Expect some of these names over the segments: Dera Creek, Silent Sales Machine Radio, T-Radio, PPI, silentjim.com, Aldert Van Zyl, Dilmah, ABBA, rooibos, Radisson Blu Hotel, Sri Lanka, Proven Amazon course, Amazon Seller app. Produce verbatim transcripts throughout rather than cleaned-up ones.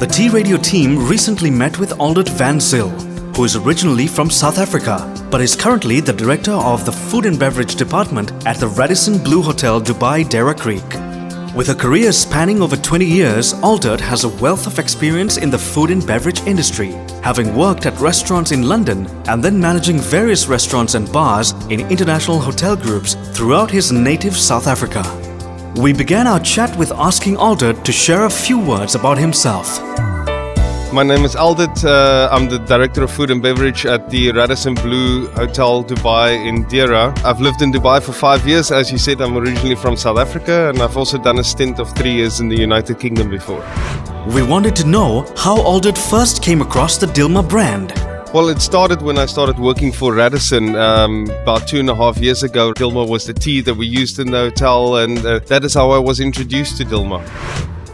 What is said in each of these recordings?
The T-Radio team recently met with Aldert Van Zyl, who is originally from South Africa, but is currently the director of the food and beverage department at the Radisson Blu Hotel, Dubai, Dera Creek. With a career spanning over twenty years, Aldert has a wealth of experience in the food and beverage industry, having worked at restaurants in London and then managing various restaurants and bars in international hotel groups throughout his native South Africa. We began our chat with asking Aldert to share a few words about himself. My name is Aldert. Uh, I'm the Director of Food and Beverage at the Radisson Blu Hotel Dubai in Dera. I've lived in Dubai for five years. As you said, I'm originally from South Africa, and I've also done a stint of three years in the United Kingdom before. We wanted to know how Aldert first came across the Dilmah brand. Well, it started when I started working for Radisson um, about two and a half years ago. Dilmah was the tea that we used in the hotel, and uh, that is how I was introduced to Dilmah.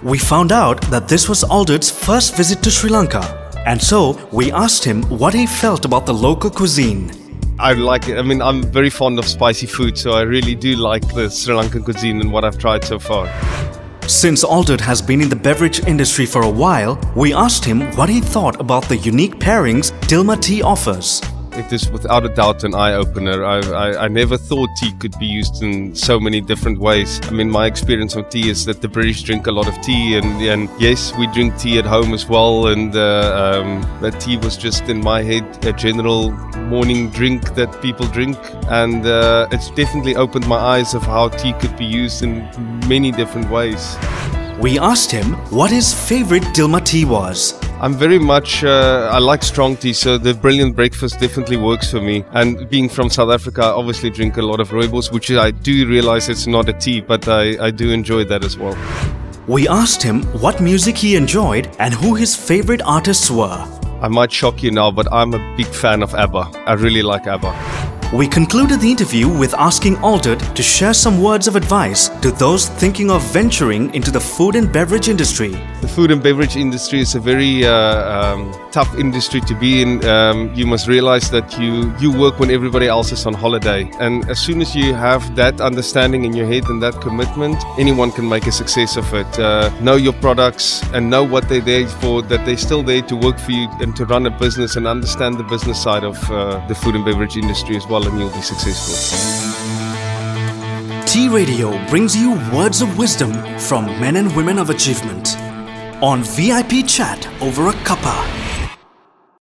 We found out that this was Aldert's first visit to Sri Lanka, and so we asked him what he felt about the local cuisine. I like it. I mean, I'm very fond of spicy food, so I really do like the Sri Lankan cuisine and what I've tried so far. Since Aldert has been in the beverage industry for a while, we asked him what he thought about the unique pairings Dilmah tea offers. It is without a doubt an eye-opener. I, I, I never thought tea could be used in so many different ways. I mean, my experience on tea is that the British drink a lot of tea, and, and yes, we drink tea at home as well, and uh, um, that tea was just, in my head, a general morning drink that people drink, and uh, it's definitely opened my eyes of how tea could be used in many different ways. We asked him what his favorite Dilmah tea was. I'm very much, uh, I like strong tea, so the Brilliant Breakfast definitely works for me. And being from South Africa, I obviously drink a lot of rooibos, which I do realize it's not a tea, but I, I do enjoy that as well. We asked him what music he enjoyed and who his favorite artists were. I might shock you now, but I'm a big fan of ABBA. I really like ABBA. We concluded the interview with asking Aldert to share some words of advice to those thinking of venturing into the food and beverage industry. The food and beverage industry is a very uh, um, tough industry to be in. Um, you must realize that you, you work when everybody else is on holiday. And as soon as you have that understanding in your head and that commitment, anyone can make a success of it. Uh, know your products and know what they're there for, that they're still there to work for you, to run a business and understand the business side of uh, the food and beverage industry as well, and you'll be successful. T-Radio brings you words of wisdom from men and women of achievement on V I P chat over a cuppa.